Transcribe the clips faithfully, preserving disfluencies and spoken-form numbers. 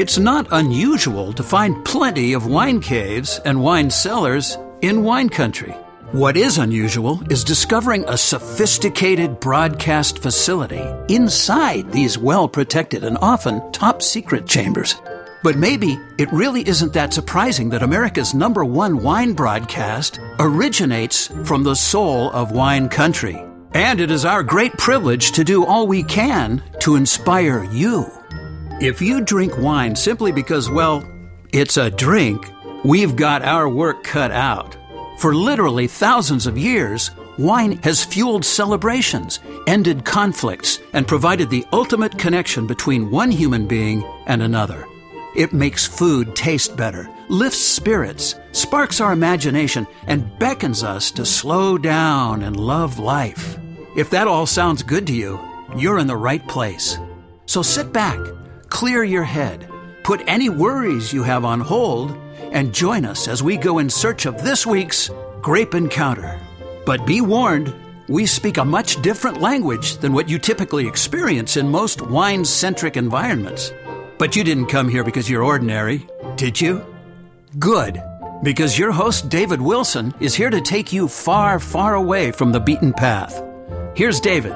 It's not unusual to find plenty of wine caves and wine cellars in wine country. What is unusual is discovering a sophisticated broadcast facility inside these well-protected and often top-secret chambers. But maybe it really isn't that surprising that America's number one wine broadcast originates from the soul of wine country. And it is our great privilege to do all we can to inspire you. If you drink wine simply because, well, it's a drink, we've got our work cut out. For literally thousands of years, wine has fueled celebrations, ended conflicts, and provided the ultimate connection between one human being and another. It makes food taste better, lifts spirits, sparks our imagination, and beckons us to slow down and love life. If that all sounds good to you, you're in the right place. So sit back, clear your head, put any worries you have on hold, and join us as we go in search of this week's Grape Encounter. But be warned, we speak a much different language than what you typically experience in most wine-centric environments. But you didn't come here because you're ordinary, did you? Good, because your host, David Wilson, is here to take you far, far away from the beaten path. Here's David.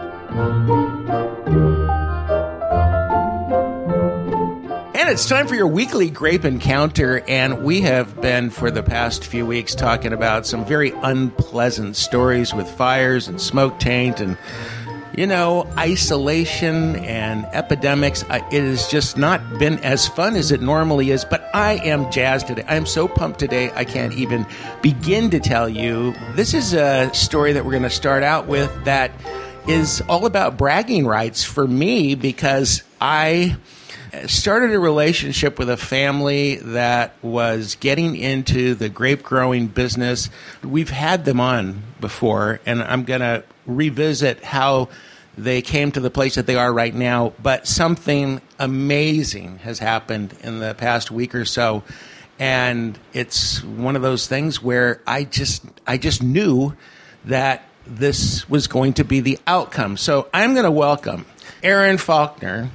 And it's time for your weekly Grape Encounter, and we have been, for the past few weeks, talking about some very unpleasant stories with fires and smoke taint and, you know, isolation and epidemics. It has just not been as fun as it normally is, but I am jazzed today. I am so pumped today, I can't even begin to tell you. This is a story that we're going to start out with that is all about bragging rights for me, because I started a relationship with a family that was getting into the grape growing business. We've had them on before, and I'm going to revisit how they came to the place that they are right now, but something amazing has happened in the past week or so, and it's one of those things where I just I just knew that this was going to be the outcome. So I'm going to welcome Erin Faulkner,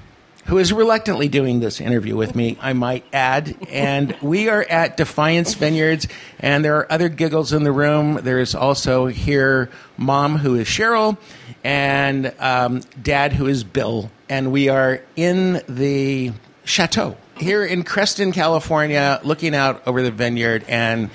who is reluctantly doing this interview with me, I might add. And we are at Defiance Vineyards, and there are other giggles in the room. There is also here Mom, who is Cheryl, and um, Dad, who is Bill. And we are in the chateau here in Creston, California, looking out over the vineyard. And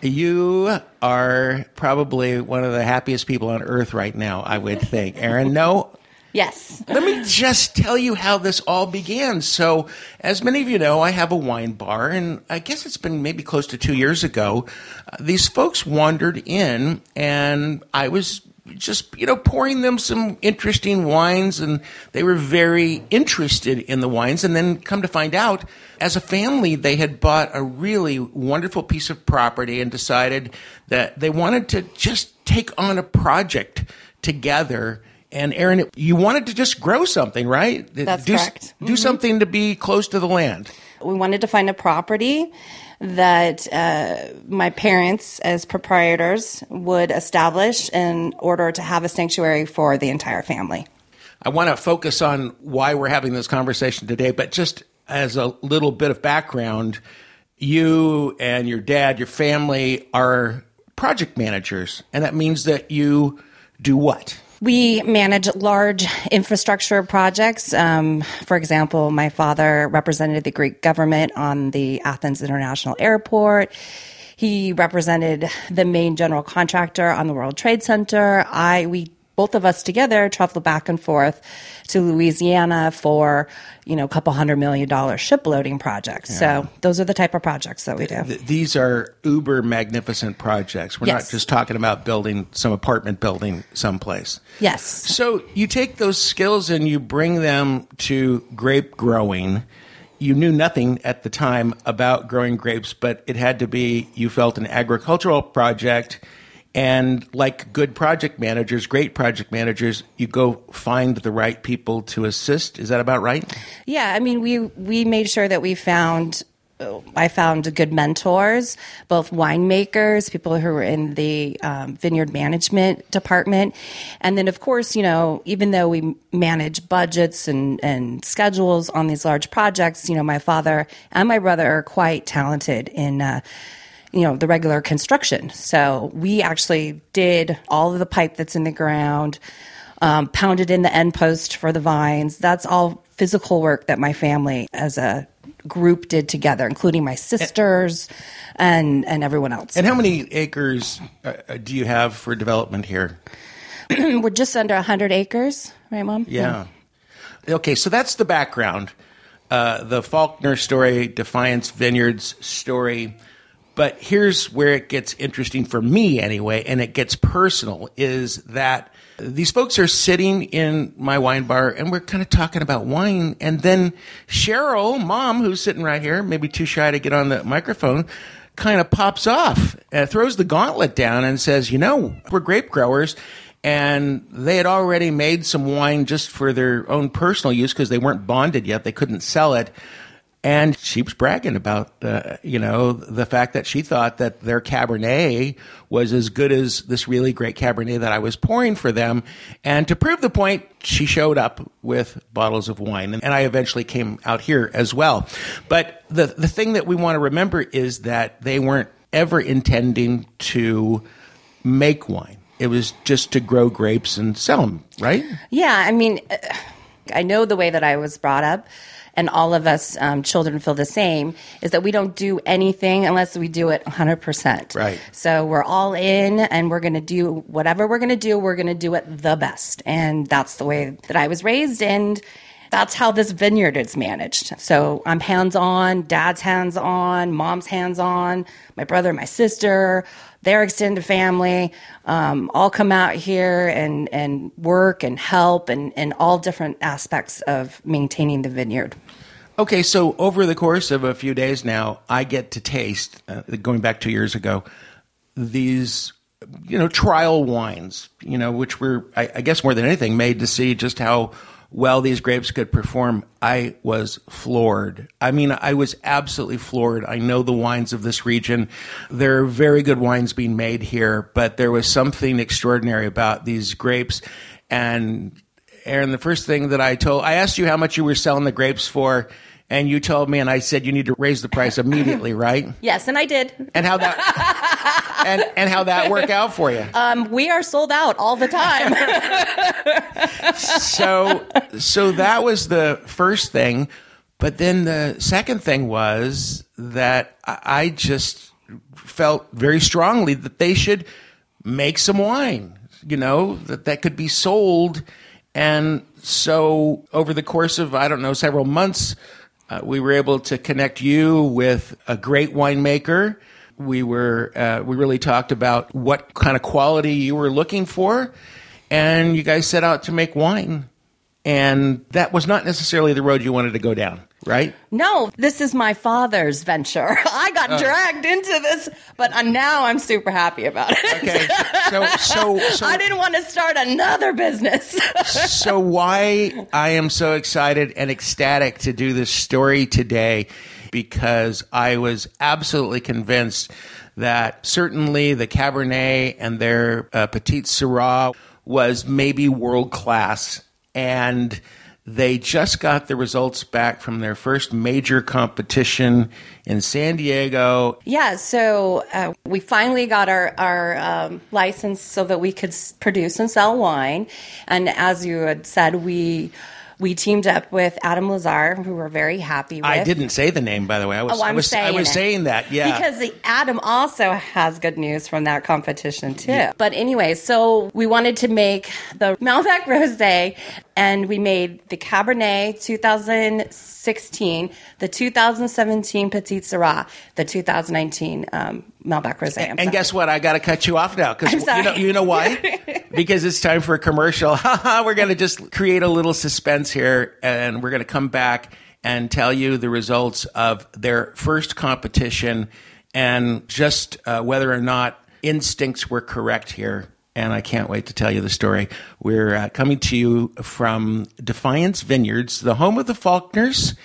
you are probably one of the happiest people on earth right now, I would think. Erin, no? Yes. Let me just tell you how this all began. So, as many of you know, I have a wine bar, and I guess it's been maybe close to two years ago. Uh, these folks wandered in, and I was just, you know, pouring them some interesting wines, and they were very interested in the wines. And then come to find out, as a family, they had bought a really wonderful piece of property and decided that they wanted to just take on a project together. And Erin, you wanted to just grow something, right? That's do, correct. Do mm-hmm. something to be close to the land. We wanted to find a property that uh, my parents, as proprietors, would establish in order to have a sanctuary for the entire family. I want to focus on why we're having this conversation today, but just as a little bit of background, you and your dad, your family, are project managers, and that means that you do what? We manage large infrastructure projects. Um, for example, my father represented the Greek government on the Athens International Airport. He represented the main general contractor on the World Trade Center. I, we, both of us together traveled back and forth to Louisiana for, you know, a couple hundred million dollar ship loading projects. Yeah. So those are the type of projects that we do. Th- these are uber magnificent projects. We're yes. not just talking about building some apartment building someplace. Yes. So you take those skills and you bring them to grape growing. You knew nothing at the time about growing grapes, but it had to be, you felt, an agricultural project. And like good project managers, great project managers, you go find the right people to assist. Is that about right? Yeah. I mean, we we made sure that we found I found good mentors, both winemakers, people who were in the um, vineyard management department. And then, of course, you know, even though we manage budgets and, and schedules on these large projects, you know, my father and my brother are quite talented in, uh, you know, the regular construction. So we actually did all of the pipe that's in the ground, um, pounded in the end post for the vines. That's all physical work that my family as a group did together, including my sisters and and everyone else. And how many acres uh, do you have for development here? We're just under one hundred acres, right, Mom? Yeah. yeah. Okay, so that's the background. Uh, the Faulkner story, Defiance Vineyards story. But here's where it gets interesting for me anyway, and it gets personal, is that these folks are sitting in my wine bar, and we're kind of talking about wine. And then Cheryl, Mom, who's sitting right here, maybe too shy to get on the microphone, kind of pops off, uh, throws the gauntlet down and says, you know, we're grape growers. And they had already made some wine just for their own personal use because they weren't bonded yet. They couldn't sell it. And she was bragging about, uh, you know, the fact that she thought that their Cabernet was as good as this really great Cabernet that I was pouring for them. And to prove the point, she showed up with bottles of wine. And I eventually came out here as well. But the, the thing that we want to remember is that they weren't ever intending to make wine. It was just to grow grapes and sell them, right? Yeah, I mean, I know the way that I was brought up. And all of us um, children feel the same, is that we don't do anything unless we do it one hundred percent. Right. So we're all in, and we're going to do whatever we're going to do, we're going to do it the best. And that's the way that I was raised, and that's how this vineyard is managed. So I'm hands-on, Dad's hands-on, Mom's hands-on, my brother, my sister, their extended family, um, all come out here and, and work and help and, and all different aspects of maintaining the vineyard. Okay, so over the course of a few days now, I get to taste, uh, going back two years ago, these, you know, trial wines, you know, which were, I, I guess more than anything, made to see just how well these grapes could perform. I was floored. I mean, I was absolutely floored. I know the wines of this region. There are very good wines being made here, but there was something extraordinary about these grapes. And Erin, the first thing that I told, I asked you how much you were selling the grapes for, and you told me, and I said, you need to raise the price immediately, right? Yes, and I did. And how that and, and how that worked out for you? Um, we are sold out all the time. so, so that was the first thing. But then the second thing was that I just felt very strongly that they should make some wine, you know, that that could be sold. And so over the course of, I don't know, several months, Uh, we were able to connect you with a great winemaker. We were uh, we really talked about what kind of quality you were looking for, and you guys set out to make wine. And that was not necessarily the road you wanted to go down, right? No, this is my father's venture. I got oh. dragged into this, but now I'm super happy about it. Okay, so, so, so I didn't want to start another business. So why I am so excited and ecstatic to do this story today, because I was absolutely convinced that certainly the Cabernet and their uh, Petite Sirah was maybe world class. And they just got the results back from their first major competition in San Diego. Yeah, so uh, we finally got our, our um, license so that we could produce and sell wine. And as you had said, we... We teamed up with Adam LaZarre, who we're very happy with. I didn't say the name, by the way. I was, oh, I'm I was, saying, I was saying that, yeah. Because the, Adam also has good news from that competition, too. Yeah. But anyway, so we wanted to make the Malbec Rosé, and we made the Cabernet two thousand sixteen, the two thousand seventeen Petite Sirah, the two thousand nineteen um, Malbec Rosé. I'm and sorry. Guess what? I got to cut you off now, because you know, you know why? Because it's time for a commercial. We're going to just create a little suspense here, and we're going to come back and tell you the results of their first competition and just uh, whether or not instincts were correct here. And I can't wait to tell you the story. We're uh, coming to you from Defiance Vineyards, the home of the Faulkners,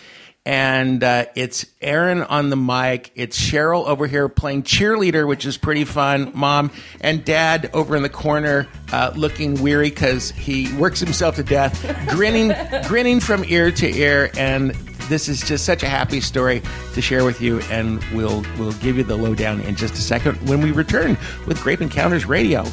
And uh, it's Erin on the mic. It's Cheryl over here playing cheerleader, which is pretty fun. Mom and Dad over in the corner uh, looking weary because he works himself to death, grinning, grinning from ear to ear. And this is just such a happy story to share with you. And we'll we'll give you the lowdown in just a second when we return with Grape Encounters Radio.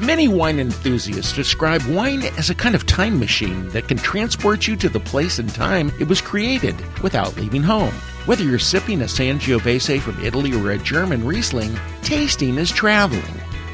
Many wine enthusiasts describe wine as a kind of time machine that can transport you to the place and time it was created without leaving home. Whether you're sipping a Sangiovese from Italy or a German Riesling, tasting is traveling.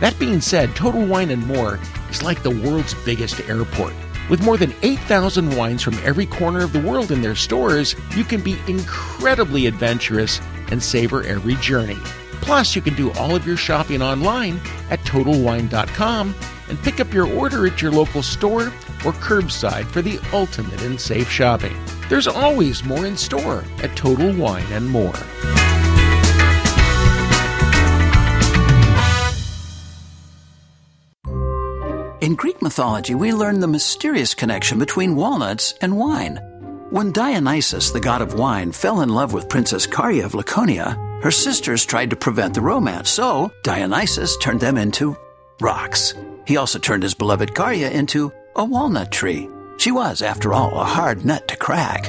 That being said, Total Wine and More is like the world's biggest airport. With more than eight thousand wines from every corner of the world in their stores, you can be incredibly adventurous and savor every journey. Plus, you can do all of your shopping online at total wine dot com and pick up your order at your local store or curbside for the ultimate in safe shopping. There's always more in store at Total Wine and More. In Greek mythology, we learn the mysterious connection between walnuts and wine. When Dionysus, the god of wine, fell in love with Princess Caria of Laconia, her sisters tried to prevent the romance, so Dionysus turned them into rocks. He also turned his beloved Caria into a walnut tree. She was, after all, a hard nut to crack.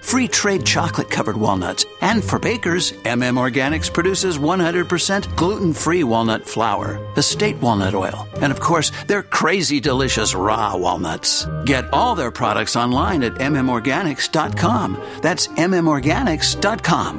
free trade chocolate-covered walnuts, and for bakers, M M Organics produces one hundred percent gluten-free walnut flour, estate walnut oil, and of course, their crazy delicious raw walnuts. Get all their products online at m m organics dot com. That's m m organics dot com.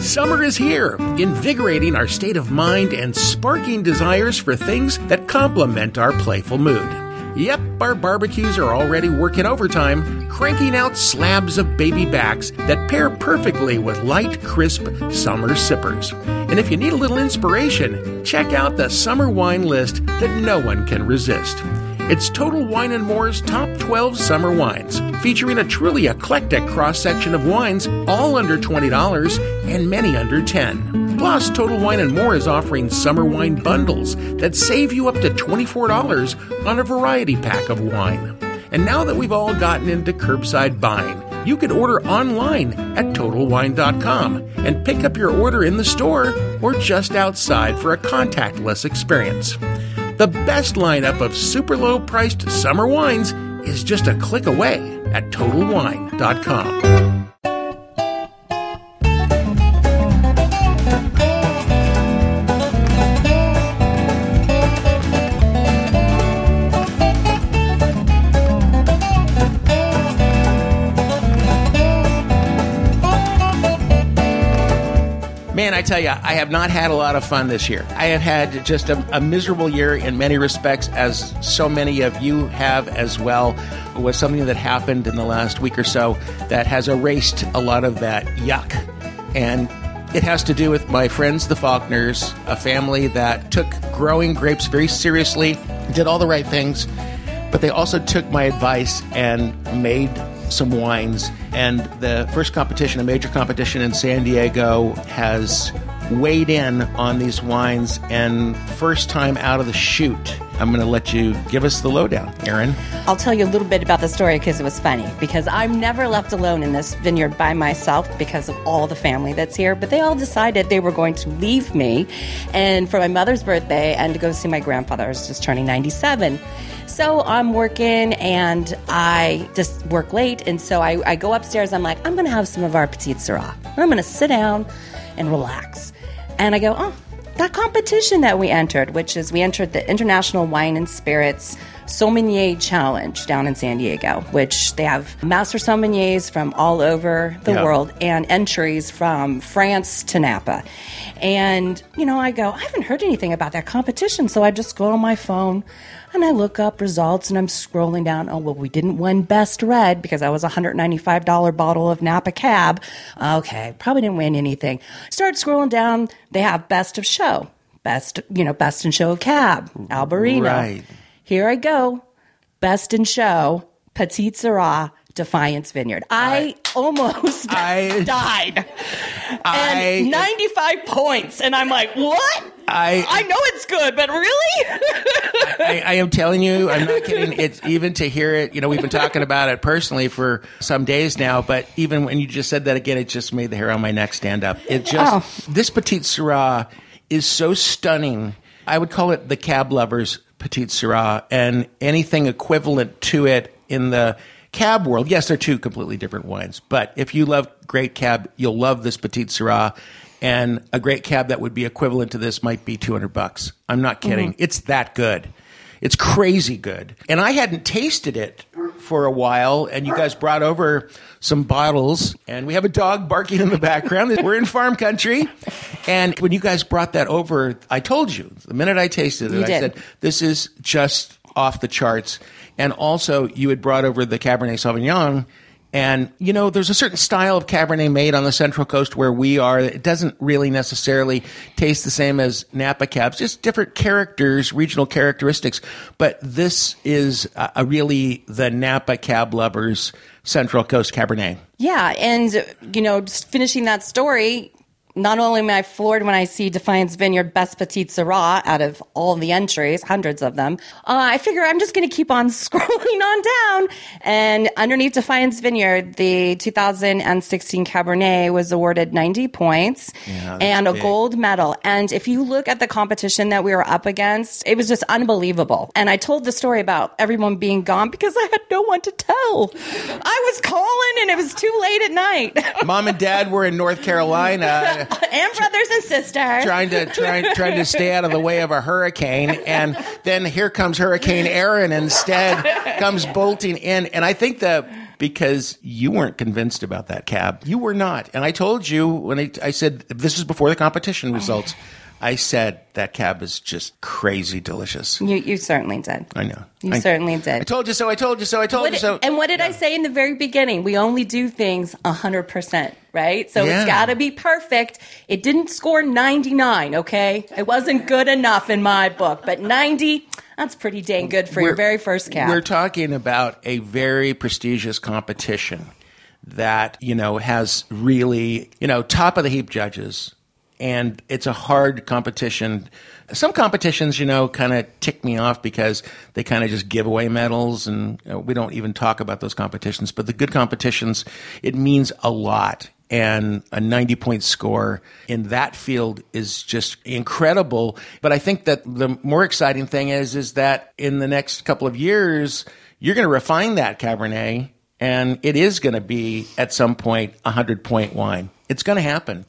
Summer is here, invigorating our state of mind and sparking desires for things that complement our playful mood. Yep, our barbecues are already working overtime, cranking out slabs of baby backs that pair perfectly with light, crisp summer sippers. And if you need a little inspiration, check out the summer wine list that no one can resist. It's Total Wine and More's Top twelve Summer Wines, featuring a truly eclectic cross-section of wines, all under twenty dollars and many under ten dollars. Plus, Total Wine and More is offering summer wine bundles that save you up to twenty-four dollars on a variety pack of wine. And now that we've all gotten into curbside buying, you can order online at total wine dot com and pick up your order in the store or just outside for a contactless experience. The best lineup of super low-priced summer wines is just a click away at total wine dot com. Man, I tell you, I have not had a lot of fun this year. I have had just a, a miserable year in many respects, as so many of you have as well. It was something that happened in the last week or so that has erased a lot of that yuck. And it has to do with my friends, the Faulkners, a family that took growing grapes very seriously, did all the right things, but they also took my advice and made some wines, and the first competition, a major competition in San Diego, has weighed in on these wines, and first time out of the chute, I'm going to let you give us the lowdown, Erin. I'll tell you a little bit about the story because it was funny, because I'm never left alone in this vineyard by myself because of all the family that's here, but they all decided they were going to leave me and for my mother's birthday and to go see my grandfather, who's just turning ninety-seven. So I'm working, and I just work late, and so I, I go upstairs. I'm like, I'm going to have some of our Petite Sirah. I'm going to sit down and relax. And I go, oh, that competition that we entered, which is we entered the International Wine and Spirits Sommelier Challenge down in San Diego, which they have master sommeliers from all over the yeah. world and entries from France to Napa. And, you know, I go, I haven't heard anything about that competition. So I just go on my phone and I look up results and I'm scrolling down. Oh, well, we didn't win Best Red because that was a one hundred ninety-five dollars bottle of Napa Cab. Okay, probably didn't win anything. Start scrolling down. They have Best of Show. Best, you know, Best in Show Cab, Albarino. Right. Here I go. Best in Show, Petite Sirah, Defiance Vineyard. I, I almost I, died. I, and ninety-five points. And I'm like, what? I I know it's good, but really? I, I am telling you, I'm not kidding. It's even to hear it, you know, we've been talking about it personally for some days now, but even when you just said that again, it just made the hair on my neck stand up. It just, oh. This Petite Sirah is so stunning. I would call it the cab lover's Petite Sirah, and anything equivalent to it in the cab world. Yes, they're two completely different wines, but if you love great cab, you'll love this Petite Sirah. And a great cab that would be equivalent to this might be two hundred bucks. I'm not kidding. Mm-hmm. It's that good. It's crazy good. And I hadn't tasted it for a while, and you guys brought over some bottles, and we have a dog barking in the background. We're in farm country. And when you guys brought that over, I told you, the minute I tasted it, you I did. said, this is just off the charts. And also, you had brought over the Cabernet Sauvignon. And, you know, there's a certain style of Cabernet made on the Central Coast where we are. It doesn't really necessarily taste the same as Napa cabs, just different characters, regional characteristics. But this is a, a really the Napa cab lovers Central Coast Cabernet. Yeah. And, you know, just finishing that story, not only am I floored when I see Defiance Vineyard Best Petite Sirah out of all the entries, hundreds of them, uh, I figure I'm just going to keep on scrolling on down. And underneath Defiance Vineyard, the two thousand sixteen Cabernet was awarded ninety points yeah, and a big. gold medal. And if you look at the competition that we were up against, it was just unbelievable. And I told the story about everyone being gone because I had no one to tell. I was calling and it was too late at night. Mom and Dad were in North Carolina. And brothers and sisters. Trying to trying, trying to stay out of the way of a hurricane. And then here comes Hurricane Erin instead, comes bolting in. And I think that because you weren't convinced about that cab. You were not. And I told you when I, I said, this is before the competition results, I said that cab is just crazy delicious. You you certainly did. I know. You I, certainly did. I told you so. I told you so. I told what, you so. And what did yeah. I say in the very beginning? We only do things one hundred percent. Right? So yeah. It's got to be perfect. It didn't score ninety-nine, okay? It wasn't good enough in my book, but ninety, that's pretty dang good for we're, your very first cab. We're talking about a very prestigious competition that, you know, has really, you know, top of the heap judges, and it's a hard competition. Some competitions, you know, kind of tick me off because they kind of just give away medals, and you know, we don't even talk about those competitions. But the good competitions, it means a lot. And a ninety-point score in that field is just incredible. But I think that the more exciting thing is, is that in the next couple of years, you're going to refine that Cabernet, and it is going to be, at some point, a hundred-point wine. It's going to happen.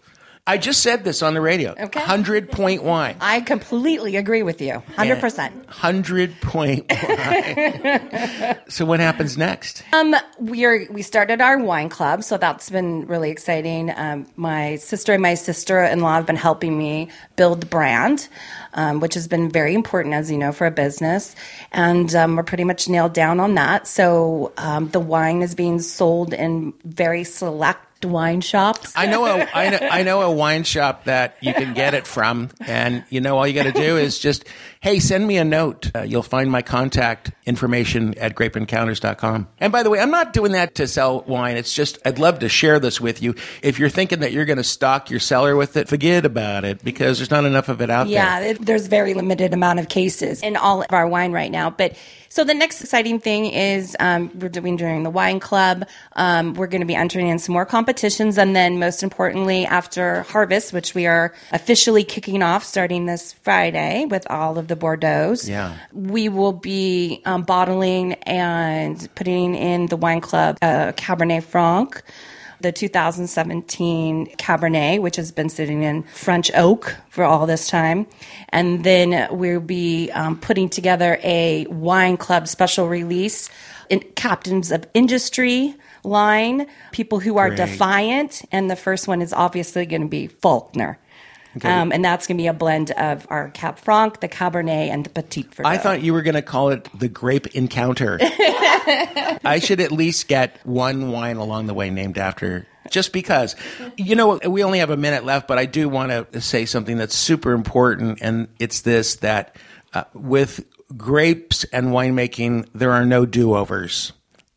I just said this on the radio. Okay. hundred-point wine. I completely agree with you. one hundred percent. hundred-point wine. So what happens next? Um, we are, we started our wine club, so that's been really exciting. Um, my sister and my sister-in-law have been helping me build the brand, um, which has been very important, as you know, for a business. And um, we're pretty much nailed down on that. So um, the wine is being sold in very select wine shops. I know, a, I know I know a wine shop that you can get it from, and you know all you got to do is just, hey, send me a note. Uh, you'll find my contact information at grape encounters dot com. And by the way, I'm not doing that to sell wine. It's just I'd love to share this with you. If you're thinking that you're going to stock your cellar with it, forget about it because there's not enough of it out yeah, there. Yeah, there's very limited amount of cases in all of our wine right now. But so the next exciting thing is um, we're doing during the wine club. Um, we're going to be entering in some more competitions. Competitions, and then most importantly, after harvest, which we are officially kicking off starting this Friday with all of the Bordeaux, yeah. we will be um, bottling and putting in the wine club uh, Cabernet Franc, the two thousand seventeen Cabernet, which has been sitting in French oak for all this time. And then we'll be um, putting together a wine club special release, in Captains of Industry line, people who are Great. Defiant. And the first one is obviously going to be Faulkner. Okay. Um, and that's going to be a blend of our Cab Franc, the Cabernet, and the Petit Verdot. I thought you were going to call it the Grape Encounter. I should at least get one wine along the way named after, just because. You know, we only have a minute left, but I do want to say something that's super important, and it's this, that uh, with grapes and winemaking, there are no do-overs.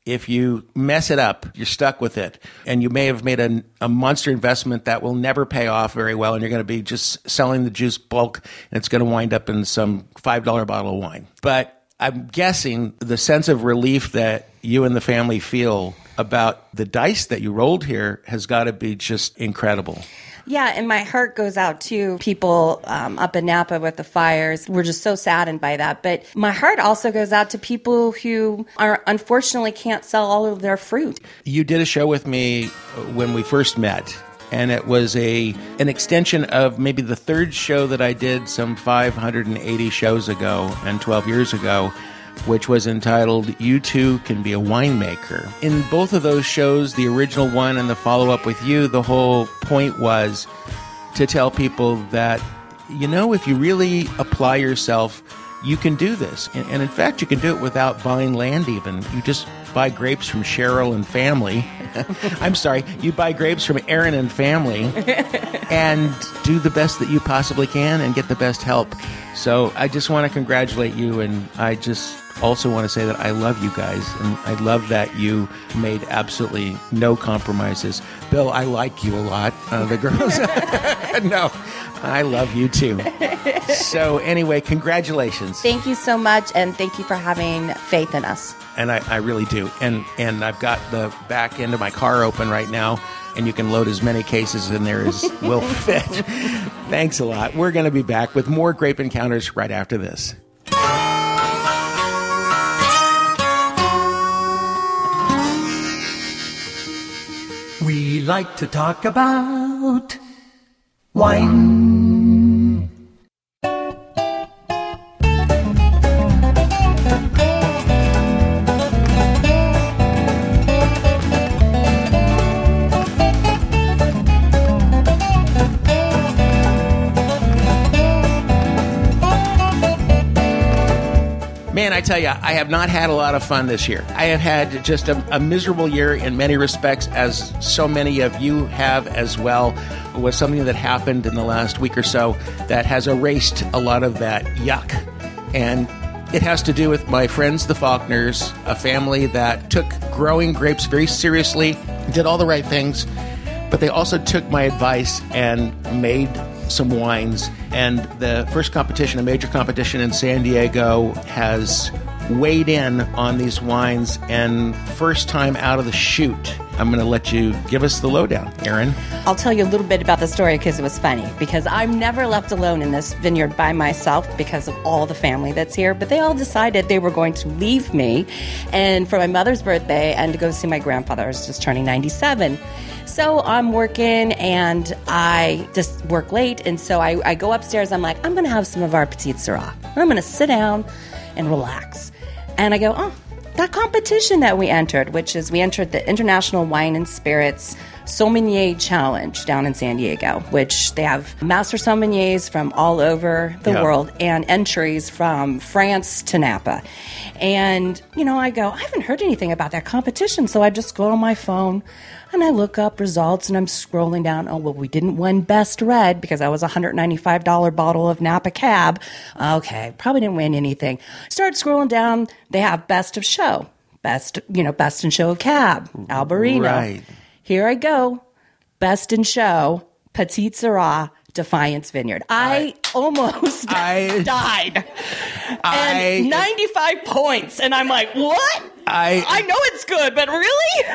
If you mess it up, you're stuck with it. And you may have made a, a monster investment that will never pay off very well, and you're going to be just selling the juice bulk, and it's going to wind up in some five dollar bottle of wine. But I'm guessing the sense of relief that you and the family feel about the dice that you rolled here has got to be just incredible. Yeah, and my heart goes out to people um, up in Napa with the fires. We're just so saddened by that. But my heart also goes out to people who are unfortunately can't sell all of their fruit. You did a show with me when we first met, and it was a an extension of maybe the third show that I did some five hundred eighty shows ago and twelve years ago, which was entitled You Too Can Be a Winemaker. In both of those shows, the original one and the follow-up with you, the whole point was to tell people that, you know, if you really apply yourself, you can do this. And, and in fact, you can do it without buying land even. You just buy grapes from Cheryl and family. I'm sorry, you buy grapes from Erin and family and do the best that you possibly can and get the best help. So I just want to congratulate you, and I just also want to say that I love you guys, and I love that you made absolutely no compromises. Bill, I like you a lot. Uh, the girls, no, I love you too. So anyway, congratulations. Thank you so much, and thank you for having faith in us. And I, I really do. And and I've got the back end of my car open right now, and you can load as many cases in there as will fit. Thanks a lot. We're going to be back with more Grape Encounters right after this. We like to talk about wine. Man, I tell you, I have not had a lot of fun this year. I have had just a, a miserable year in many respects, as so many of you have as well, with something that happened in the last week or so that has erased a lot of that yuck. And it has to do with my friends, the Faulkners, a family that took growing grapes very seriously, did all the right things, but they also took my advice and made some wines. And the first competition, a major competition in San Diego, has weighed in on these wines. And first time out of the chute, I'm going to let you give us the lowdown, Erin. I'll tell you a little bit about the story because it was funny, because I'm never left alone in this vineyard by myself because of all the family that's here. But they all decided they were going to leave me and for my mother's birthday and to go see my grandfather, who's just turning ninety-seven. So I'm working, and I just work late, and so I, I go upstairs. I'm like, I'm going to have some of our Petite Sirah. I'm going to sit down and relax. And I go, oh, that competition that we entered, which is we entered the International Wine and Spirits Sommelier Challenge down in San Diego, which they have master sommeliers from all over the yeah. world and entries from France to Napa. And, you know, I go, I haven't heard anything about that competition, so I just go on my phone, and I look up results, and I'm scrolling down. Oh, well, we didn't win Best Red because I was a one hundred ninety-five dollars bottle of Napa Cab. Okay, probably didn't win anything. Start scrolling down. They have Best of Show, Best, you know, Best in Show of Cab, Albarino. Right. Here I go, Best in Show, Petite Sirah, Defiance Vineyard. I, I almost I, died. I, and ninety-five points, and I'm like, what? I I know it's good, but really?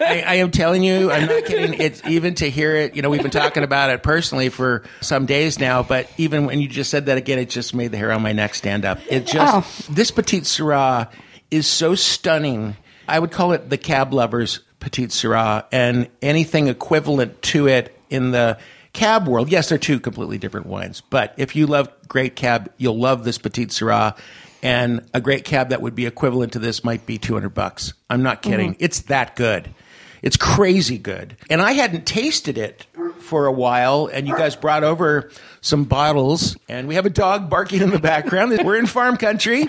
I, I am telling you, I'm not kidding. It's even to hear it, you know, we've been talking about it personally for some days now, but even when you just said that again, it just made the hair on my neck stand up. It just, oh. This Petite Sirah is so stunning. I would call it the cab lovers' Petite Sirah and anything equivalent to it in the Cab world. Yes, they're two completely different wines, but if you love great Cab, you'll love this Petite Sirah, and a great Cab that would be equivalent to this might be two hundred bucks. I'm not kidding. Mm-hmm. It's that good. It's crazy good. And I hadn't tasted it for a while, and you guys brought over some bottles, and we have a dog barking in the background. We're in farm country.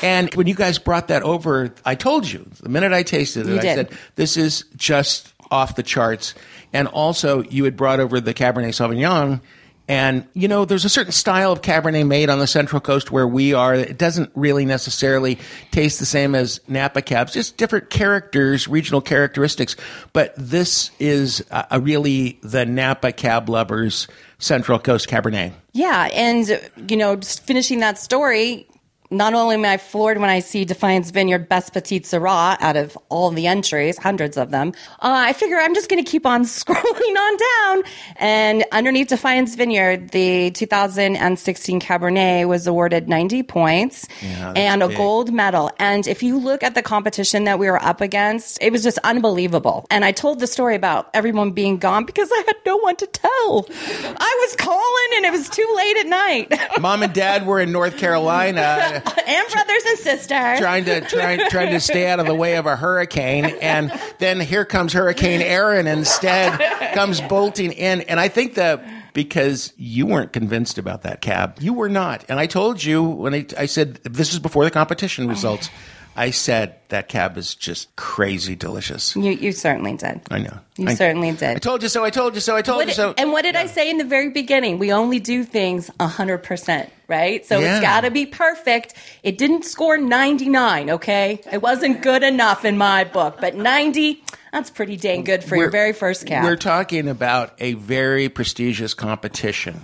And when you guys brought that over, I told you, the minute I tasted it, you I did. said, this is just off the charts. And also, you had brought over the Cabernet Sauvignon. And, you know, there's a certain style of Cabernet made on the Central Coast where we are. It doesn't really necessarily taste the same as Napa Cabs, just different characters, regional characteristics. But this is a, a really the Napa Cab lovers' Central Coast Cabernet. Yeah. And, you know, just finishing that story, not only am I floored when I see Defiance Vineyard Best Petite Sirah out of all the entries, hundreds of them, uh, I figure I'm just going to keep on scrolling on down. And underneath Defiance Vineyard, the two thousand sixteen Cabernet was awarded ninety points yeah, and a big gold medal. And if you look at the competition that we were up against, it was just unbelievable. And I told the story about everyone being gone because I had no one to tell. I was calling and it was too late at night. Mom and Dad were in North Carolina. And brothers and sisters. Trying to trying, trying to stay out of the way of a hurricane. And then here comes Hurricane Erin instead, comes bolting in. And I think that because you weren't convinced about that Cab. You were not. And I told you when I, I said, this is before the competition results, I said that Cab is just crazy delicious. You you certainly did. I know. You I, certainly did. I told you so. I told you so. I told what, you so. And what did yeah. I say in the very beginning? We only do things one hundred percent. Right? So yeah. It's got to be perfect. It didn't score ninety-nine, okay? It wasn't good enough in my book, but ninety, that's pretty dang good for we're, your very first Cab. We're talking about a very prestigious competition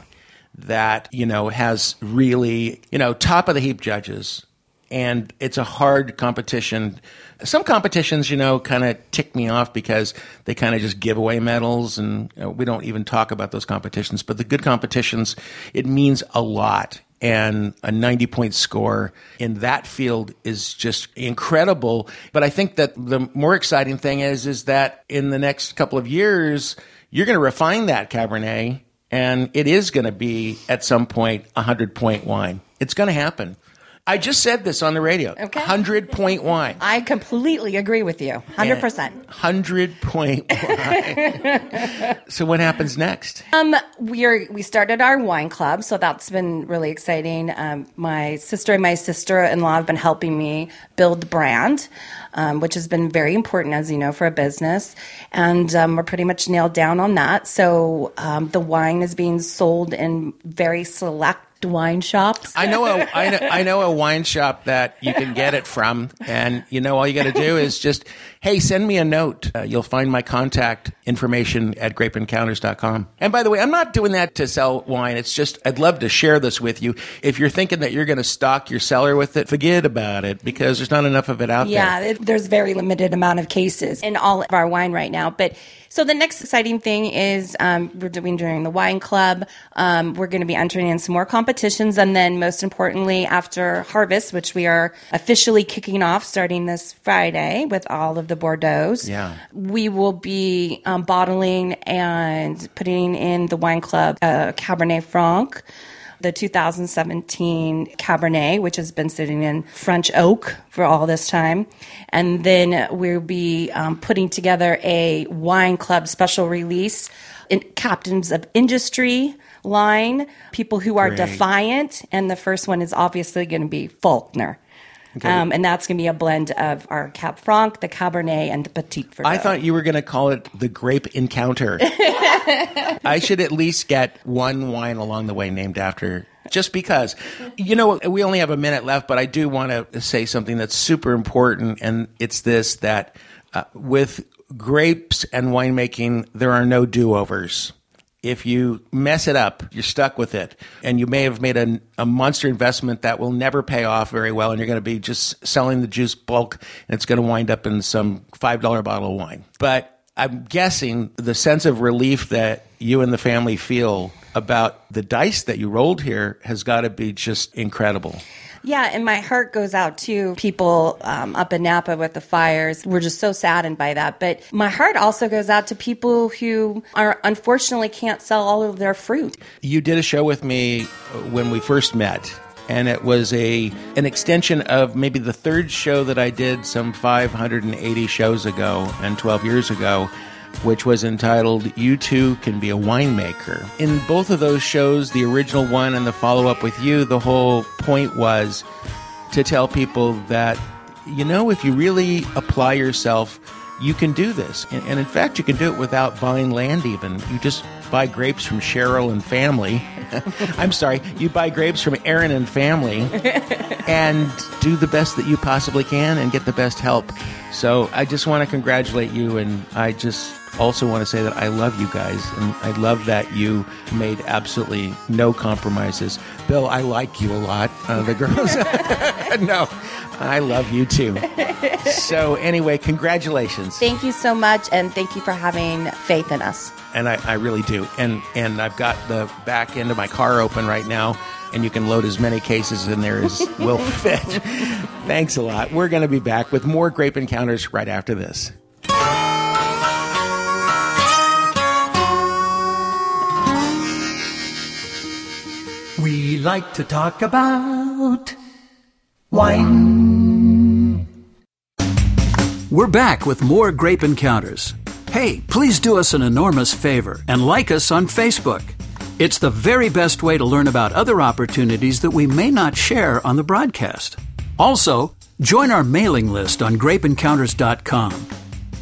that, you know, has really, you know, top of the heap judges, and it's a hard competition. Some competitions, you know, kind of tick me off because they kind of just give away medals, and you know, we don't even talk about those competitions. But the good competitions, it means a lot. And a ninety-point score in that field is just incredible. But I think that the more exciting thing is, is that in the next couple of years, you're going to refine that Cabernet, and it is going to be, at some point, a hundred-point wine. It's going to happen. I just said this on the radio. Okay. hundred-point wine. I completely agree with you. one hundred percent. hundred-point wine. So what happens next? Um, we are, we started our wine club, so that's been really exciting. Um, my sister and my sister-in-law have been helping me build the brand, um, which has been very important, as you know, for a business. And um, we're pretty much nailed down on that. So um, the wine is being sold in very select wine shops. I know a I know, I know a wine shop that you can get it from, and you know all you got to do is just, hey, send me a note. Uh, you'll find my contact information at grape encounters dot com. And by the way, I'm not doing that to sell wine. It's just I'd love to share this with you. If you're thinking that you're going to stock your cellar with it, forget about it because there's not enough of it out yeah, there. Yeah, there's very limited amount of cases in all of our wine right now. But so the next exciting thing is um, we're doing during the wine club. Um, we're going to be entering in some more competitions. And then most importantly, after harvest, which we are officially kicking off starting this Friday with all of the Bordeaux's, yeah. we will be um, bottling and putting in the wine club uh, Cabernet Franc, the two thousand seventeen Cabernet, which has been sitting in French oak for all this time. And then we'll be um, putting together a wine club special release, in Captains of Industry line, people who are Great. defiant. And the first one is obviously going to be Faulkner. Okay. Um, and that's going to be a blend of our Cab Franc, the Cabernet, and the Petite Verdot. I thought you were going to call it the Grape Encounter. I should at least get one wine along the way named after, just because. You know, we only have a minute left, but I do want to say something that's super important, and it's this, that uh, with grapes and winemaking, there are no do-overs. If you mess it up, you're stuck with it. And you may have made a, a monster investment that will never pay off very well, and you're going to be just selling the juice bulk, and it's going to wind up in some five dollar bottle of wine. But I'm guessing the sense of relief that you and the family feel about the dice that you rolled here has got to be just incredible. Yeah, and my heart goes out to people um, up in Napa with the fires. We're just so saddened by that. But my heart also goes out to people who are unfortunately can't sell all of their fruit. You did a show with me when we first met, and it was a an extension of maybe the third show that I did some five hundred eighty shows ago and twelve years ago, which was entitled, You Too Can Be a Winemaker. In both of those shows, the original one and the follow-up with you, the whole point was to tell people that, you know, if you really apply yourself, you can do this. And, and in fact, you can do it without buying land even. You just buy grapes from Cheryl and family. I'm sorry, you buy grapes from Erin and family and do the best that you possibly can and get the best help. So I just want to congratulate you, and I just also want to say that I love you guys, and I love that you made absolutely no compromises. Bill, I like you a lot. Uh, the girls, no, I love you too. So anyway, congratulations. Thank you so much, and thank you for having faith in us. And I, I really do. And and I've got the back end of my car open right now, and you can load as many cases in there as will fit. Thanks a lot. We're going to be back with more Grape Encounters right after this. We like to talk about wine. We're back with more Grape Encounters. Hey, please do us an enormous favor and like us on Facebook. It's the very best way to learn about other opportunities that we may not share on the broadcast. Also, join our mailing list on grape encounters dot com.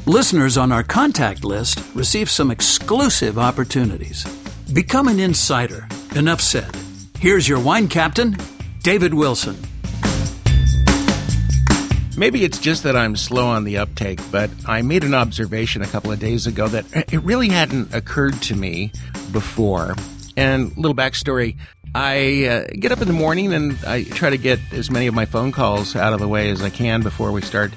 Listeners on our contact list receive some exclusive opportunities. Become an insider. Enough said. Here's your wine captain, David Wilson. Maybe it's just that I'm slow on the uptake, but I made an observation a couple of days ago that it really hadn't occurred to me before. And little backstory, I uh, get up in the morning and I try to get as many of my phone calls out of the way as I can before we start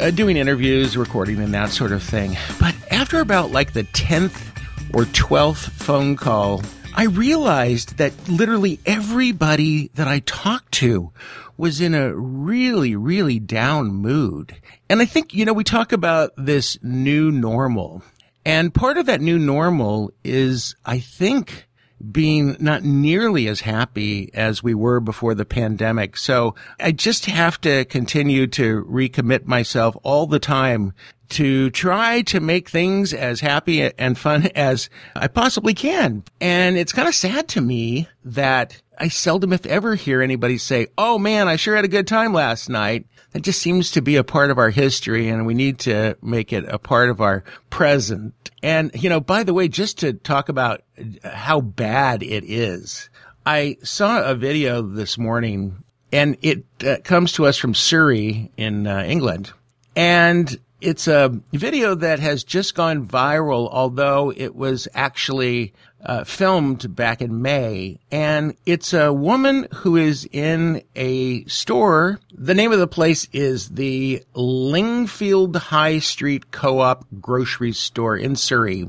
uh, doing interviews, recording, and that sort of thing. But after about like the tenth or twelfth phone call, I realized that literally everybody that I talked to was in a really, really down mood. And I think, you know, we talk about this new normal. And part of that new normal is, I think, being not nearly as happy as we were before the pandemic. So I just have to continue to recommit myself all the time to try to make things as happy and fun as I possibly can. And it's kind of sad to me that I seldom, if ever, hear anybody say, oh, man, I sure had a good time last night. That just seems to be a part of our history, and we need to make it a part of our present. And, you know, by the way, just to talk about how bad it is, I saw a video this morning, and it uh, comes to us from Surrey in uh, England. And it's a video that has just gone viral, although it was actually uh, filmed back in May. And it's a woman who is in a store. The name of the place is the Lingfield High Street Co-op grocery store in Surrey.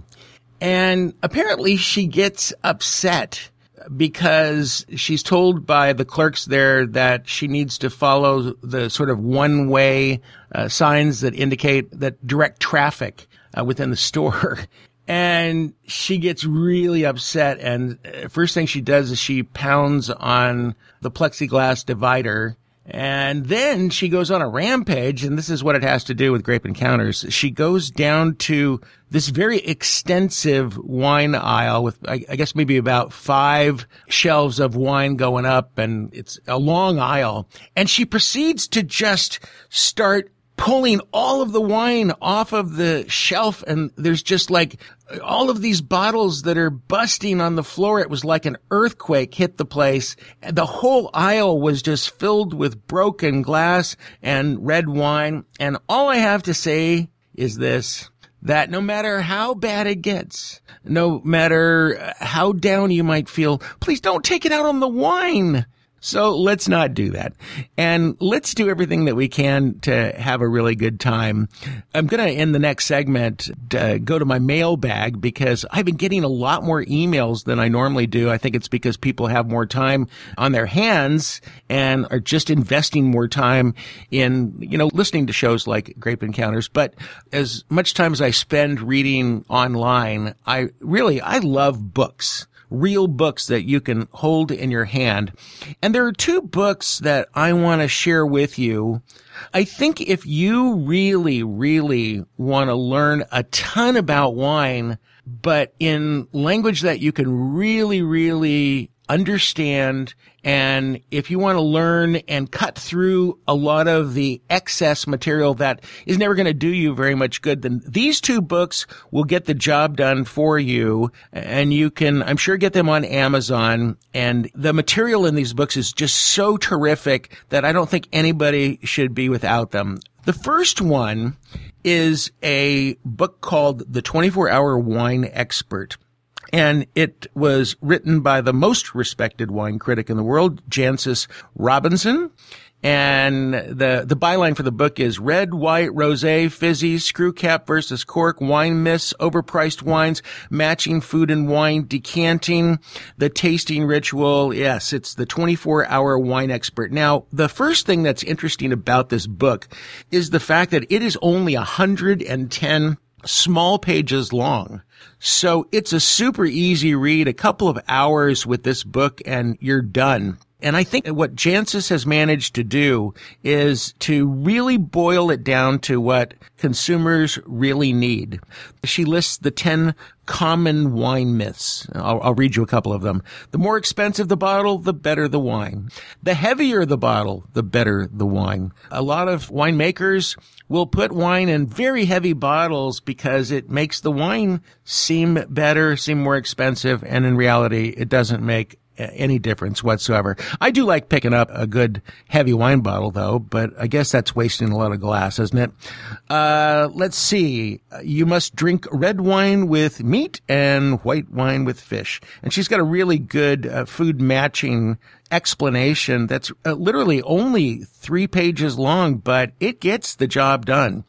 And apparently she gets upset because she's told by the clerks there that she needs to follow the sort of one-way uh, signs that indicate that direct traffic uh, within the store. And she gets really upset. And first thing she does is she pounds on the plexiglass divider. And then she goes on a rampage, and this is what it has to do with Grape Encounters. She goes down to this very extensive wine aisle with, I guess, maybe about five shelves of wine going up, and it's a long aisle. And she proceeds to just start pulling all of the wine off of the shelf, and there's just like all of these bottles that are busting on the floor. It was like an earthquake hit the place. The whole aisle was just filled with broken glass and red wine. And all I have to say is this, that no matter how bad it gets, no matter how down you might feel, please don't take it out on the wine. So let's not do that. And let's do everything that we can to have a really good time. I'm going to end the next segment, uh, go to my mailbag, because I've been getting a lot more emails than I normally do. I think it's because people have more time on their hands and are just investing more time in, you know, listening to shows like Grape Encounters. But as much time as I spend reading online, I really, I love books. Real books that you can hold in your hand. And there are two books that I want to share with you. I think if you really, really want to learn a ton about wine, but in language that you can really, really understand, and if you want to learn and cut through a lot of the excess material that is never going to do you very much good, then these two books will get the job done for you. And you can, I'm sure, get them on Amazon. And the material in these books is just so terrific that I don't think anybody should be without them. The first one is a book called The twenty-four hour Wine Expert. And it was written by the most respected wine critic in the world, Jancis Robinson. And the, the byline for the book is red, white, rosé, fizzy, screw cap versus cork, wine myths, overpriced wines, matching food and wine, decanting, the tasting ritual. Yes, it's the twenty-four hour wine expert. Now, the first thing that's interesting about this book is the fact that it is only one hundred ten small pages long. So it's a super easy read, a couple of hours with this book and you're done. And I think what Jancis has managed to do is to really boil it down to what consumers really need. She lists the ten common wine myths. I'll, I'll read you a couple of them. The more expensive the bottle, the better the wine. The heavier the bottle, the better the wine. A lot of winemakers will put wine in very heavy bottles because it makes the wine seem better, seem more expensive, and in reality, it doesn't make any difference whatsoever. I do like picking up a good heavy wine bottle, though, but I guess that's wasting a lot of glass, isn't it? Uh, let's see. You must drink red wine with meat and white wine with fish. And she's got a really good uh, food matching explanation that's uh, literally only three pages long, but it gets the job done.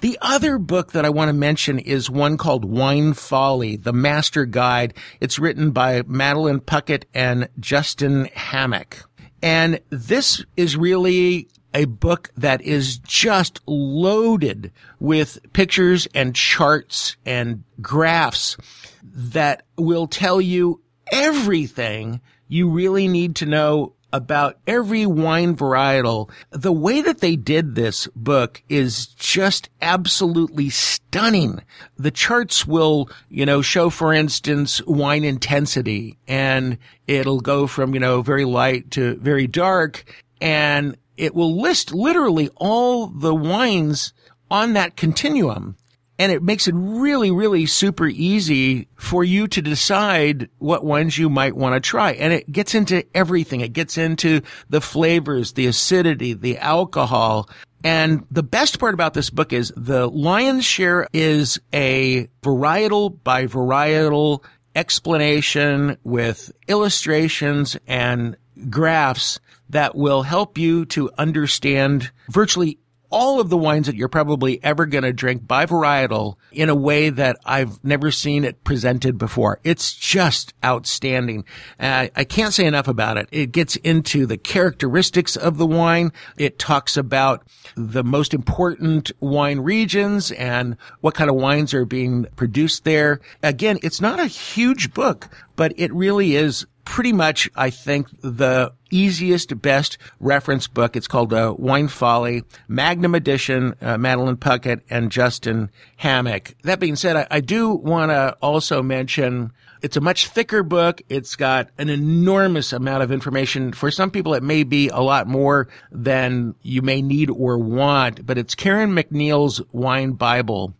The other book that I want to mention is one called Wine Folly, The Master Guide. It's written by Madeline Puckette and Justin Hammack. And this is really a book that is just loaded with pictures and charts and graphs that will tell you everything you really need to know about every wine varietal. The way that they did this book is just absolutely stunning. The charts will, you know, show, for instance, wine intensity, and it'll go from, you know, very light to very dark, and it will list literally all the wines on that continuum. And it makes it really, really super easy for you to decide what ones you might want to try. And it gets into everything. It gets into the flavors, the acidity, the alcohol. And the best part about this book is the lion's share is a varietal by varietal explanation with illustrations and graphs that will help you to understand virtually all of the wines that you're probably ever going to drink by varietal in a way that I've never seen it presented before. It's just outstanding. Uh, I can't say enough about it. It gets into the characteristics of the wine. It talks about the most important wine regions and what kind of wines are being produced there. Again, it's not a huge book, but it really is pretty much, I think, the easiest, best reference book. It's called uh, Wine Folly, Magnum Edition, uh, Madeline Puckette and Justin Hammack. That being said, I, I do want to also mention it's a much thicker book. It's got an enormous amount of information. For some people, it may be a lot more than you may need or want, but it's Karen McNeil's Wine Bible.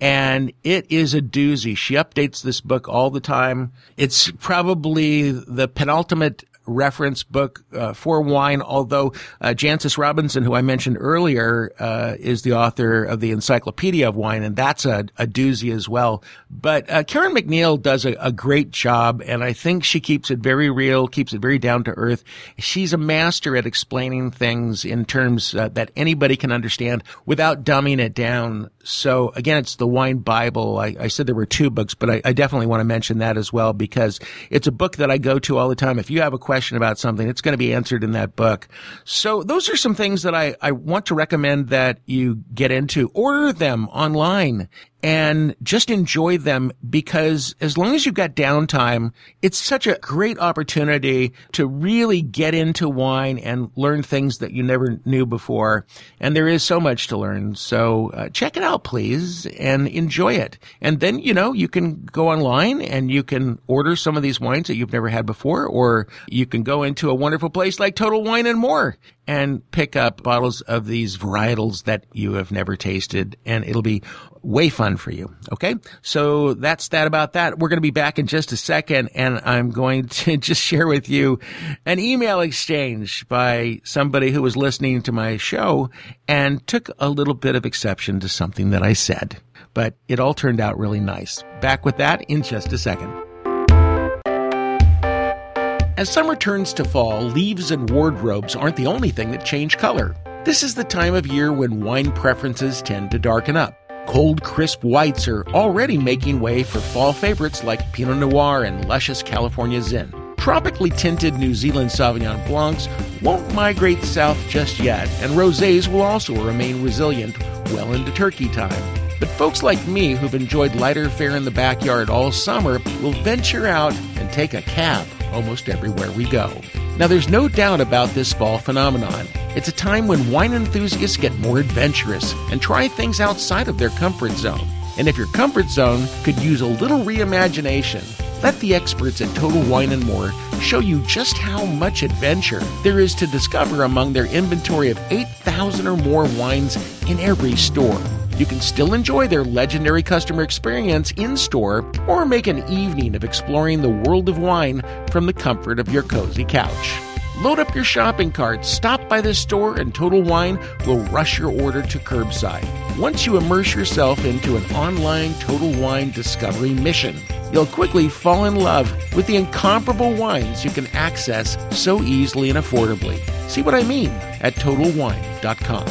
And it is a doozy. She updates this book all the time. It's probably the penultimate reference book uh, for wine, although uh, Jancis Robinson, who I mentioned earlier, uh, is the author of the Encyclopedia of Wine, and that's a, a doozy as well. But uh, Karen McNeil does a, a great job, and I think she keeps it very real, keeps it very down to earth. She's a master at explaining things in terms uh, that anybody can understand without dumbing it down. So again, it's the Wine Bible. I, I said there were two books, but I, I definitely want to mention that as well, because it's a book that I go to all the time. If you have a question about something, it's going to be answered in that book. So those are some things that I, I want to recommend that you get into. Order them online and just enjoy them, because as long as you've got downtime, it's such a great opportunity to really get into wine and learn things that you never knew before. And there is so much to learn. So uh, check it out, please, and enjoy it. And then, you know, you can go online and you can order some of these wines that you've never had before, or you can go into a wonderful place like Total Wine and More and pick up bottles of these varietals that you have never tasted, and it'll be way fun for you. Okay, so that's that about that. We're going to be back in just a second, and I'm going to just share with you an email exchange by somebody who was listening to my show and took a little bit of exception to something that I said. But it all turned out really nice. Back with that in just a second. As summer turns to fall, leaves and wardrobes aren't the only thing that change color. This is the time of year when wine preferences tend to darken up. Cold, crisp whites are already making way for fall favorites like Pinot Noir and luscious California Zin. Tropically tinted New Zealand Sauvignon Blancs won't migrate south just yet, and rosés will also remain resilient well into turkey time. But folks like me who've enjoyed lighter fare in the backyard all summer will venture out and take a cab almost everywhere we go. Now, there's no doubt about this fall phenomenon. It's a time when wine enthusiasts get more adventurous and try things outside of their comfort zone. And if your comfort zone could use a little reimagination, let the experts at Total Wine and More show you just how much adventure there is to discover among their inventory of eight thousand or more wines in every store. You can still enjoy their legendary customer experience in-store, or make an evening of exploring the world of wine from the comfort of your cozy couch. Load up your shopping cart, stop by this store, and Total Wine will rush your order to curbside. Once you immerse yourself into an online Total Wine discovery mission, you'll quickly fall in love with the incomparable wines you can access so easily and affordably. See what I mean at total wine dot com.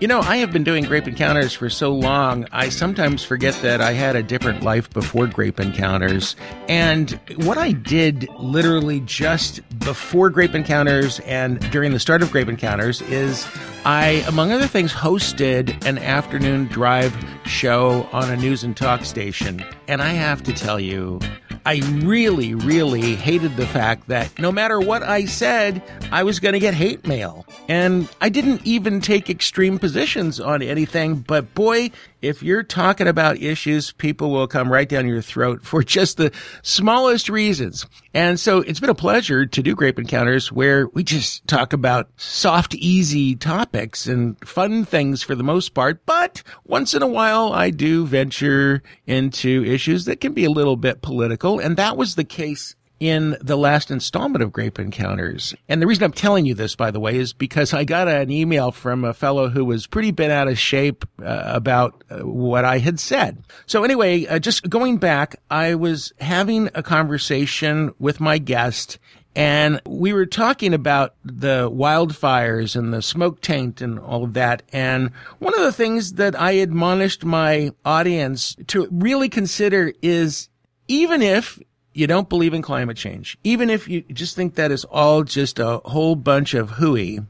You know, I have been doing Grape Encounters for so long, I sometimes forget that I had a different life before Grape Encounters. And what I did literally just before Grape Encounters and during the start of Grape Encounters is I, among other things, hosted an afternoon drive show on a news and talk station. And I have to tell you, I really, really hated the fact that no matter what I said, I was going to get hate mail. And I didn't even take extreme positions on anything, but boy, if you're talking about issues, people will come right down your throat for just the smallest reasons. And so it's been a pleasure to do Grape Encounters, where we just talk about soft, easy topics and fun things for the most part. But once in a while, I do venture into issues that can be a little bit political. And that was the case in the last installment of Grape Encounters. And the reason I'm telling you this, by the way, is because I got an email from a fellow who was pretty bent out of shape uh, about uh, what I had said. So anyway, uh, just going back, I was having a conversation with my guest, and we were talking about the wildfires and the smoke taint and all of that. And one of the things that I admonished my audience to really consider is, even if you don't believe in climate change, even if you just think that is all just a whole bunch of hooey,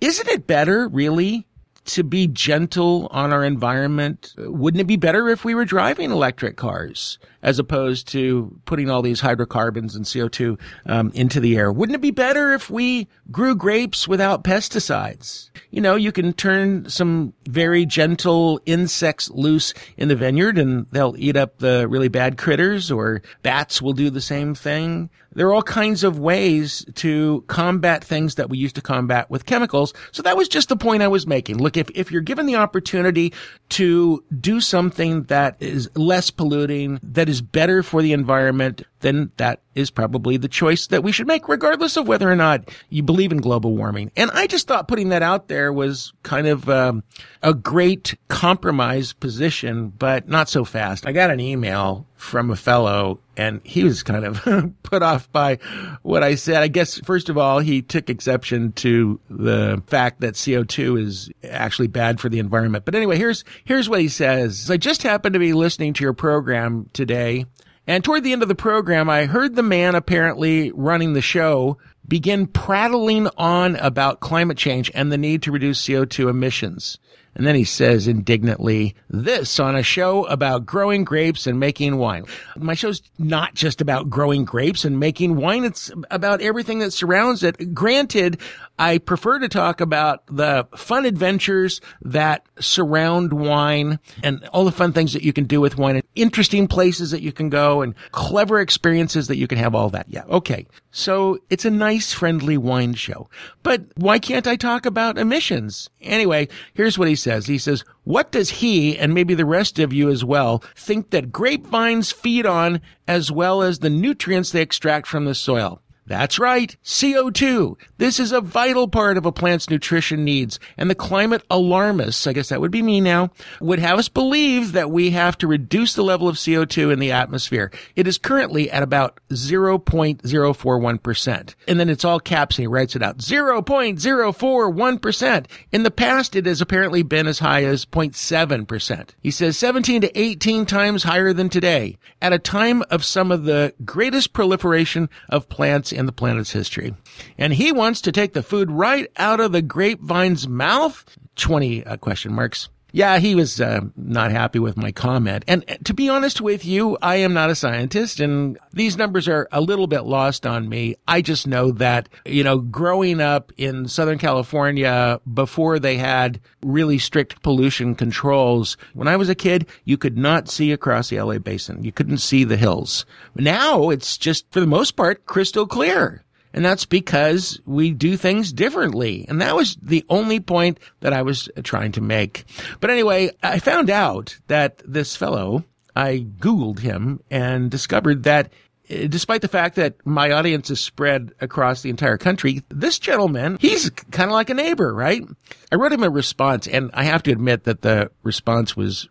isn't it better, really, to be gentle on our environment? Wouldn't it be better if we were driving electric cars as opposed to putting all these hydrocarbons and C O two um, into the air? Wouldn't it be better if we grew grapes without pesticides? You know, you can turn some very gentle insects loose in the vineyard and they'll eat up the really bad critters, or bats will do the same thing. There are all kinds of ways to combat things that we used to combat with chemicals. So that was just the point I was making. Look, if, if you're given the opportunity to do something that is less polluting, that is better for the environment, then that is probably the choice that we should make, regardless of whether or not you believe in global warming. And I just thought putting that out there was kind of um, a great compromise position, but not so fast. I got an email from a fellow, and he was kind of put off by what I said. I guess, first of all, he took exception to the fact that C O two is actually bad for the environment. But anyway, here's here's what he says. I just happened to be listening to your program today, and toward the end of the program, I heard the man apparently running the show begin prattling on about climate change and the need to reduce C O two emissions. And then he says indignantly, this on a show about growing grapes and making wine. My show's not just about growing grapes and making wine. It's about everything that surrounds it. Granted, I prefer to talk about the fun adventures that surround wine and all the fun things that you can do with wine and interesting places that you can go and clever experiences that you can have, all that. Yeah. Okay. So it's a nice, friendly wine show, but why can't I talk about emissions? Anyway, here's what he says. He says, what does he, and maybe the rest of you as well, think that grapevines feed on as well as the nutrients they extract from the soil? That's right, C O two. This is a vital part of a plant's nutrition needs, and the climate alarmists, I guess that would be me now, would have us believe that we have to reduce the level of C O two in the atmosphere. It is currently at about zero point zero four one percent. And then it's all caps and he writes it out, zero point zero four one percent. In the past, it has apparently been as high as zero point seven percent. He says seventeen to eighteen times higher than today, at a time of some of the greatest proliferation of plants in the planet's history. And he wants to take the food right out of the grapevine's mouth? twenty uh, question marks. Yeah, he was uh, not happy with my comment. And to be honest with you, I am not a scientist, and these numbers are a little bit lost on me. I just know that, you know, growing up in Southern California before they had really strict pollution controls, when I was a kid, you could not see across the L A basin. You couldn't see the hills. Now it's just, for the most part, crystal clear. And that's because we do things differently. And that was the only point that I was trying to make. But anyway, I found out that this fellow, I Googled him and discovered that despite the fact that my audience is spread across the entire country, this gentleman, he's kind of like a neighbor, right? I wrote him a response, and I have to admit that the response was,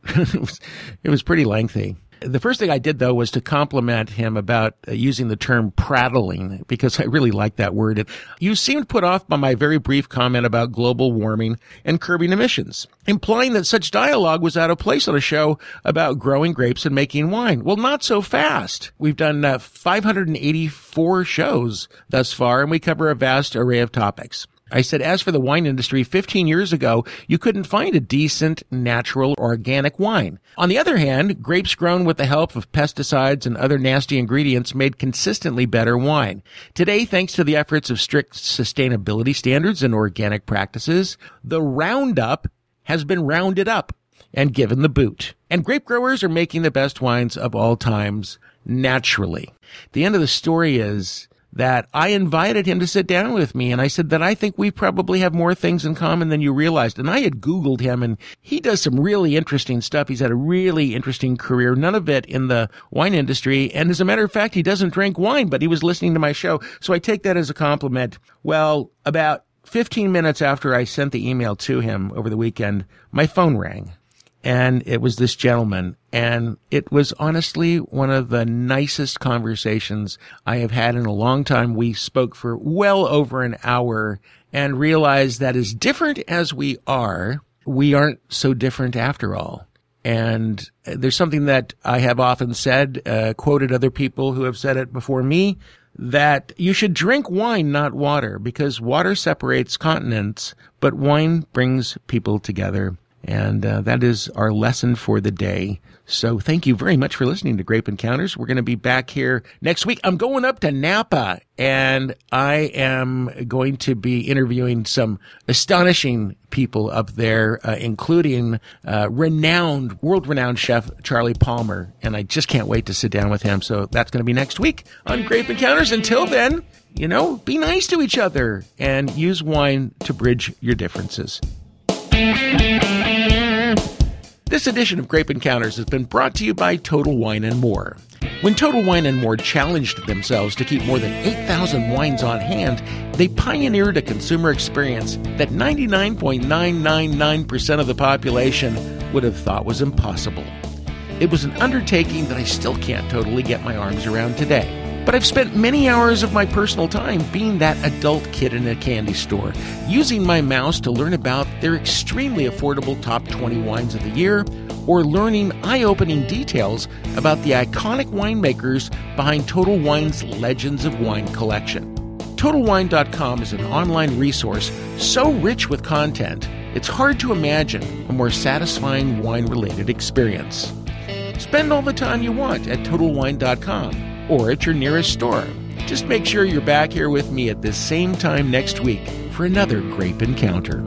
it was pretty lengthy. The first thing I did, though, was to compliment him about uh, using the term prattling, because I really like that word. It, you seemed put off by my very brief comment about global warming and curbing emissions, implying that such dialogue was out of place on a show about growing grapes and making wine. Well, not so fast. We've done uh, five hundred eighty-four shows thus far, and we cover a vast array of topics. I said, as for the wine industry, fifteen years ago, you couldn't find a decent, natural, organic wine. On the other hand, grapes grown with the help of pesticides and other nasty ingredients made consistently better wine. Today, thanks to the efforts of strict sustainability standards and organic practices, the Roundup has been rounded up and given the boot. And grape growers are making the best wines of all times naturally. The end of the story is that I invited him to sit down with me, and I said that I think we probably have more things in common than you realized. And I had Googled him, and he does some really interesting stuff. He's had a really interesting career, none of it in the wine industry. And as a matter of fact, he doesn't drink wine, but he was listening to my show. So I take that as a compliment. Well, about fifteen minutes after I sent the email to him over the weekend, my phone rang. And it was this gentleman, and it was honestly one of the nicest conversations I have had in a long time. We spoke for well over an hour and realized that as different as we are, we aren't so different after all. And there's something that I have often said, uh, quoted other people who have said it before me, that you should drink wine, not water, because water separates continents, but wine brings people together. And uh, that is our lesson for the day. So thank you very much for listening to Grape Encounters. We're going to be back here next week. I'm going up to Napa, and I am going to be interviewing some astonishing people up there, uh, including uh, renowned, world-renowned chef Charlie Palmer. And I just can't wait to sit down with him. So that's going to be next week on Grape Encounters. Until then, you know, be nice to each other and use wine to bridge your differences. This edition of Grape Encounters has been brought to you by Total Wine and More. When Total Wine and More challenged themselves to keep more than eight thousand wines on hand, they pioneered a consumer experience that ninety-nine point nine nine nine percent of the population would have thought was impossible. It was an undertaking that I still can't totally get my arms around today. But I've spent many hours of my personal time being that adult kid in a candy store, using my mouse to learn about their extremely affordable top twenty wines of the year, or learning eye-opening details about the iconic winemakers behind Total Wine's Legends of Wine collection. Total Wine dot com is an online resource so rich with content, it's hard to imagine a more satisfying wine-related experience. Spend all the time you want at Total Wine dot com. Or at your nearest store. Just make sure you're back here with me at this same time next week for another Grape Encounter.